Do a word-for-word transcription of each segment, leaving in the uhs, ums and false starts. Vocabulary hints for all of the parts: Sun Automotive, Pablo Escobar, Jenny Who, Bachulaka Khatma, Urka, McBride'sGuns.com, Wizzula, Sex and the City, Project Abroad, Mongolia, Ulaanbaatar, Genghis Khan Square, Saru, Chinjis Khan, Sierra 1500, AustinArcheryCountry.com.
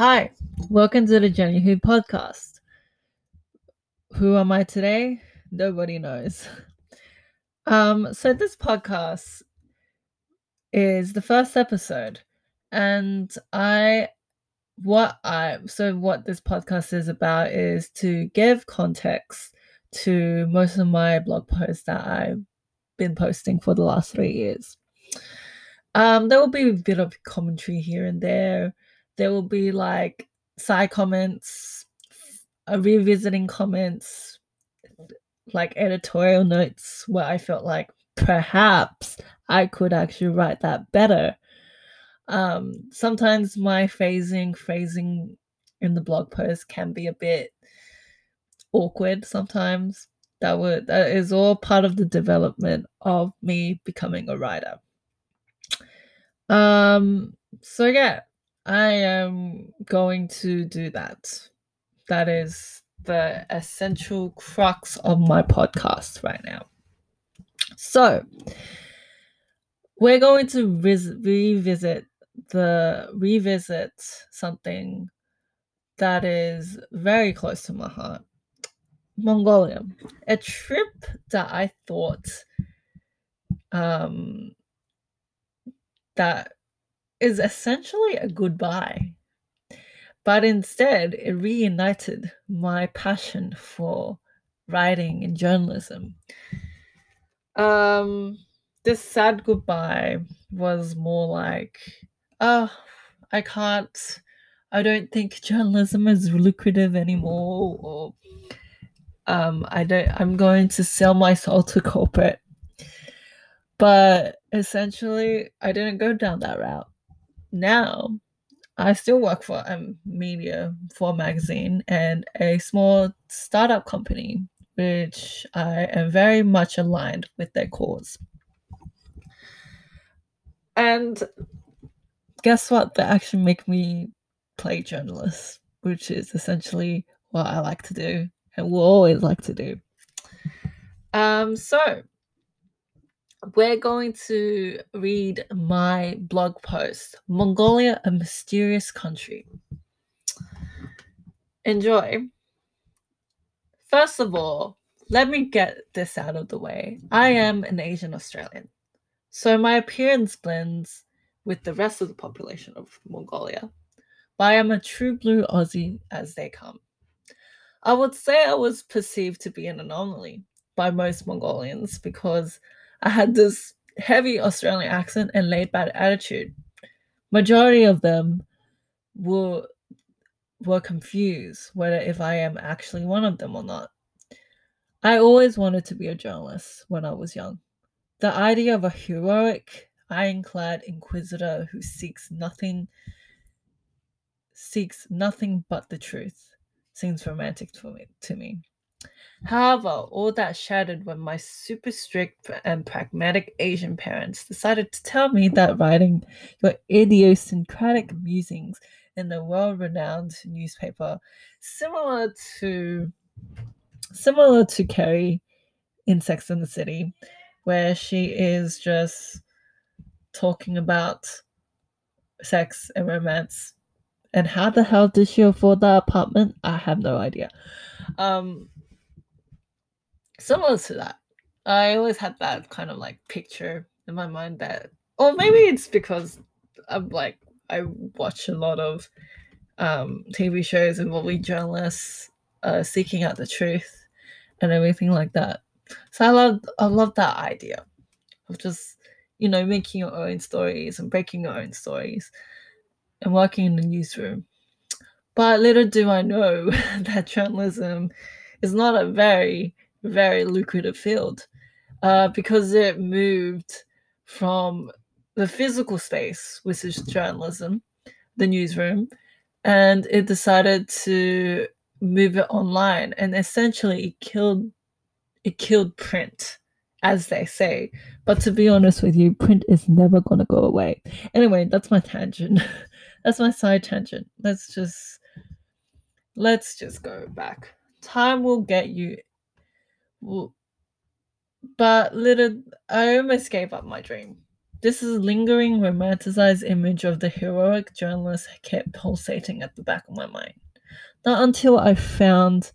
Hi, welcome to the Jenny Who podcast. Who am I today? Nobody knows. Um, so this podcast is the first episode, and I what I so what this podcast is about is to give context to most of my blog posts that I've been posting for the last three years. Um, there will be a bit of commentary here and there. There will be like side comments, uh, revisiting comments, like editorial notes where I felt like perhaps I could actually write that better. Um, sometimes my phrasing, phrasing in the blog post can be a bit awkward sometimes. That would, that is all part of the development of me becoming a writer. Um, so yeah. I am going to do that. That is the essential crux of my podcast right now. So, we're going to res- revisit the revisit something that is very close to my heart. Mongolia. A trip that I thought um that is essentially a goodbye, but instead it reunited my passion for writing and journalism. Um, this sad goodbye was more like, oh, I can't, I don't think journalism is lucrative anymore, or um, I don't, I'm going to sell my soul to corporate. But essentially, I didn't go down that route. Now, I still work for um, media, for a magazine, and a small startup company, which I am very much aligned with their cause. And guess what? They actually make me play journalist, which is essentially what I like to do and will always like to do. Um, so... We're going to read my blog post, Mongolia, a Mysterious Country. Enjoy. First of all, let me get this out of the way. I am an Asian Australian, so my appearance blends with the rest of the population of Mongolia, but I am a true blue Aussie as they come. I would say I was perceived to be an anomaly by most Mongolians because I had this heavy Australian accent and laid-back attitude. Majority of them were, were confused whether if I am actually one of them or not. I always wanted to be a journalist when I was young. The idea of a heroic, ironclad inquisitor who seeks nothing, seeks nothing but the truth seems romantic to me. To me. However, all that shattered when my super strict and pragmatic Asian parents decided to tell me that writing your idiosyncratic musings in the world-renowned newspaper, similar to similar to Carrie in Sex and the City, where she is just talking about sex and romance. And how the hell did she afford that apartment? I have no idea. Um, similar to that, I always had that kind of like picture in my mind that, or maybe it's because I'm like, I watch a lot of um, T V shows involving journalists uh, seeking out the truth and everything like that. So I love, I love that idea of just, you know, making your own stories and breaking your own stories and working in the newsroom. But little do I know that journalism is not a very, very lucrative field uh, because it moved from the physical space, which is journalism, the newsroom, and it decided to move it online. And essentially it killed, it killed print, as they say. But to be honest with you, print is never going to go away. Anyway, that's my tangent. That's my side tangent. Let's just, let's just go back. Time will get you. But little, I almost gave up my dream This is a lingering, romanticized image of the heroic journalist kept pulsating at the back of my mind. Not until I found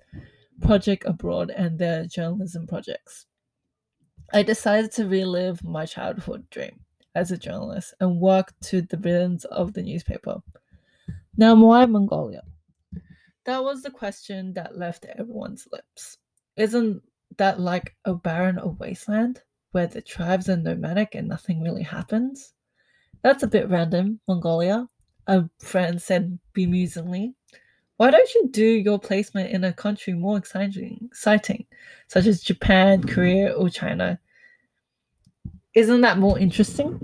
Project Abroad and their journalism projects. I decided to relive my childhood dream as a journalist and work to the brilliance of the newspaper. Now, why Mongolia? That was the question that left everyone's lips. Isn't that like a barren or wasteland where the tribes are nomadic and nothing really happens? That's a bit random, Mongolia, a friend said bemusingly. Why don't you do your placement in a country more exciting, exciting, such as Japan, Korea, or China? Isn't that more interesting?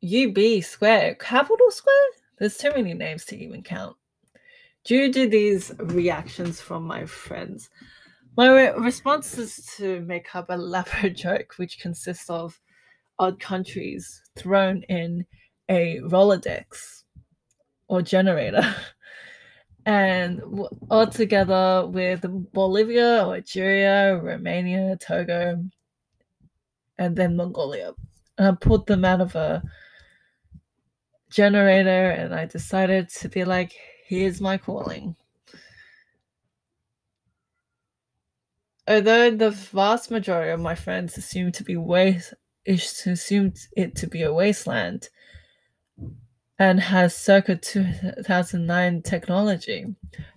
U B Square, Capital Square? There's too many names to even count. Due to these reactions from my friends, my re- response is to make up an elaborate joke, which consists of odd countries thrown in a Rolodex. Or generator, and all together with Bolivia, Algeria, Romania, Togo, and then Mongolia. And I pulled them out of a generator, and I decided to be like, here's my calling. Although the vast majority of my friends assumed to be waste, assumed it to be a wasteland, and has circa two thousand nine technology,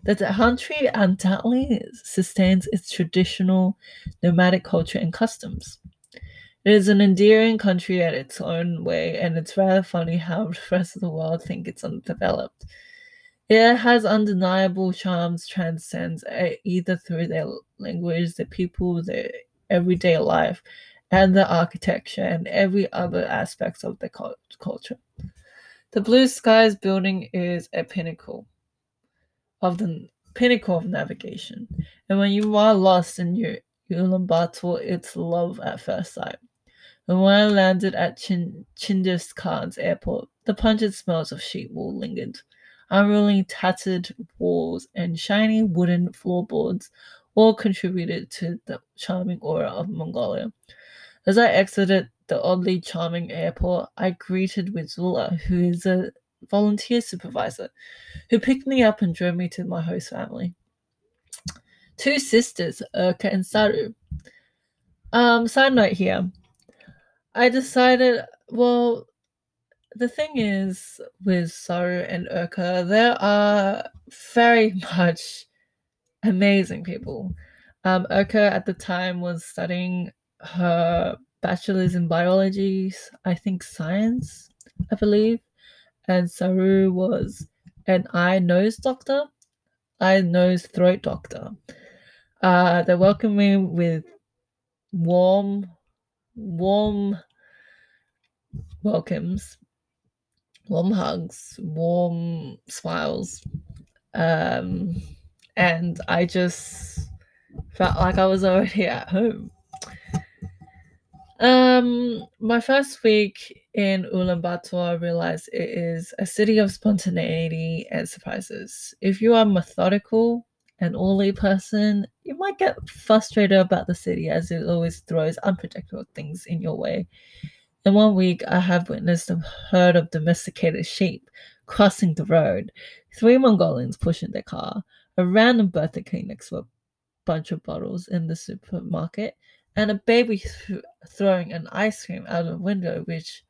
that the country undoubtedly sustains its traditional nomadic culture and customs. It is an endearing country at its own way, and it's rather funny how the rest of the world think it's undeveloped. It has undeniable charms, transcends either through their language, their people, their everyday life, and their architecture, and every other aspect of their culture. The blue skies building is a pinnacle of the pinnacle of navigation, and when you are lost in your Ulaanbaatar, it's love at first sight. And when I landed at Chin- Chinjis Khan's airport, the pungent smells of sheep wool lingered, unrolling tattered walls and shiny wooden floorboards, all contributed to the charming aura of Mongolia. As I exited the oddly charming airport, I greeted Wizzula, who is a volunteer supervisor, who picked me up and drove me to my host family. Two sisters, Urka and Saru. Um, side note here. I decided, well, the thing is with Saru and Urka, they are very much amazing people. Um, Urka at the time was studying her bachelor's in biology, I think science, I believe. And Saru was an eye nose doctor, eye nose throat doctor. Uh, they welcomed me with warm, warm welcomes, warm hugs, warm smiles. Um, and I just felt like I was already at home. Um, my first week in Ulaanbaatar, I realized it is a city of spontaneity and surprises. If you are methodical and orderly person, you might get frustrated about the city as it always throws unpredictable things in your way. In one week, I have witnessed a herd of domesticated sheep crossing the road, three Mongolians pushing their car, a random birthday cake next to a bunch of bottles in the supermarket, and a baby th- throwing an ice cream out of a window, which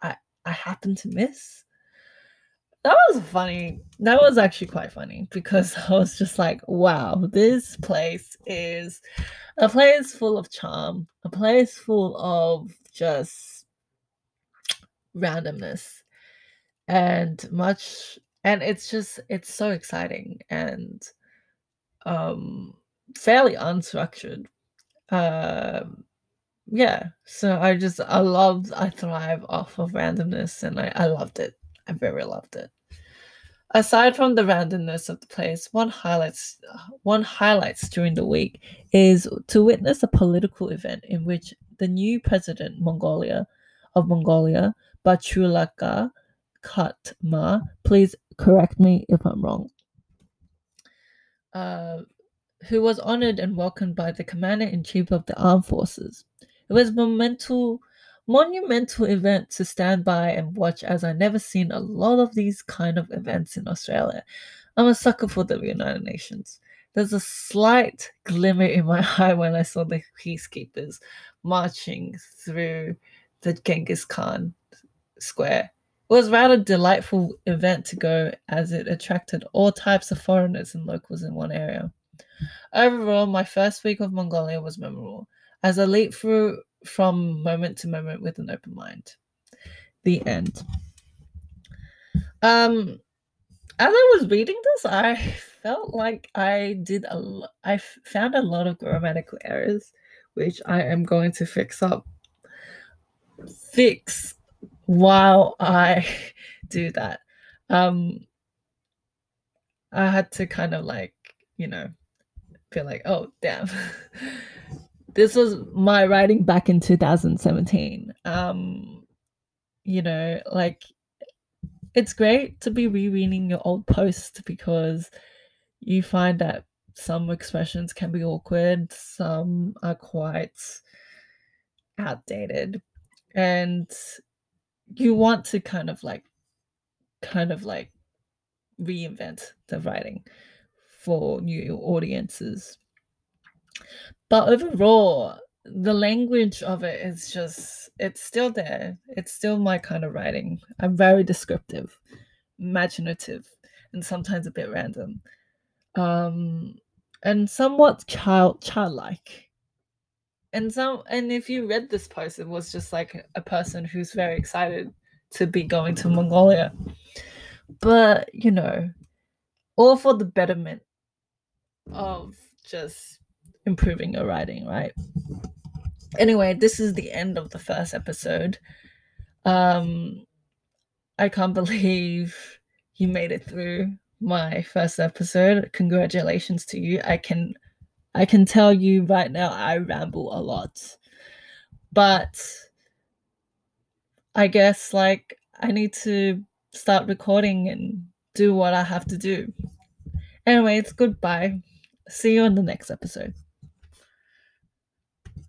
I I happened to miss. That was funny. That was actually quite funny, because I was just like, wow, this place is a place full of charm, a place full of just randomness and much, and it's just, it's so exciting and um, fairly unstructured. Uh, yeah, so I just, I loved, I thrive off of randomness, and I, I loved it. I very loved it. Aside from the randomness of the place, one highlights, one highlights during the week is to witness a political event in which the new president Mongolia of Mongolia, Bachulaka Khatma, please correct me if I'm wrong, Uh, who was honored and welcomed by the commander-in-chief of the armed forces. It was a monumental, monumental event to stand by and watch, as I've never seen a lot of these kind of events in Australia. I'm a sucker for the United Nations. There's a slight glimmer in my eye when I saw the peacekeepers marching through the Genghis Khan Square. It was rather a delightful event to go, as it attracted all types of foreigners and locals in one area. Overall, my first week of Mongolia was memorable, as I leaped through from moment to moment with an open mind. The end. Um, as I was reading this, I felt like I did a lo- I found a lot of grammatical errors, which I am going to fix up. Fix. While I do that, um, I had to kind of like, you know, feel like, oh, damn. This was my writing back in two thousand seventeen. Um, you know, like, it's great to be rereading your old posts, because you find that some expressions can be awkward, some are quite outdated, and you want to kind of like, kind of like reinvent the writing for new audiences. But overall, the language of it is just, it's still there. It's still my kind of writing. I'm very descriptive, imaginative, and sometimes a bit random. Um, and somewhat child childlike. And some, and if you read this post, it was just like a person who's very excited to be going to Mongolia. But, you know, all for the betterment of just improving your writing, right? Anyway, this is the end of the first episode. Um, I can't believe you made it through my first episode. Congratulations to you. I can... I can tell you right now, I ramble a lot, but I guess like I need to start recording and do what I have to do. Anyways, goodbye. See you on the next episode.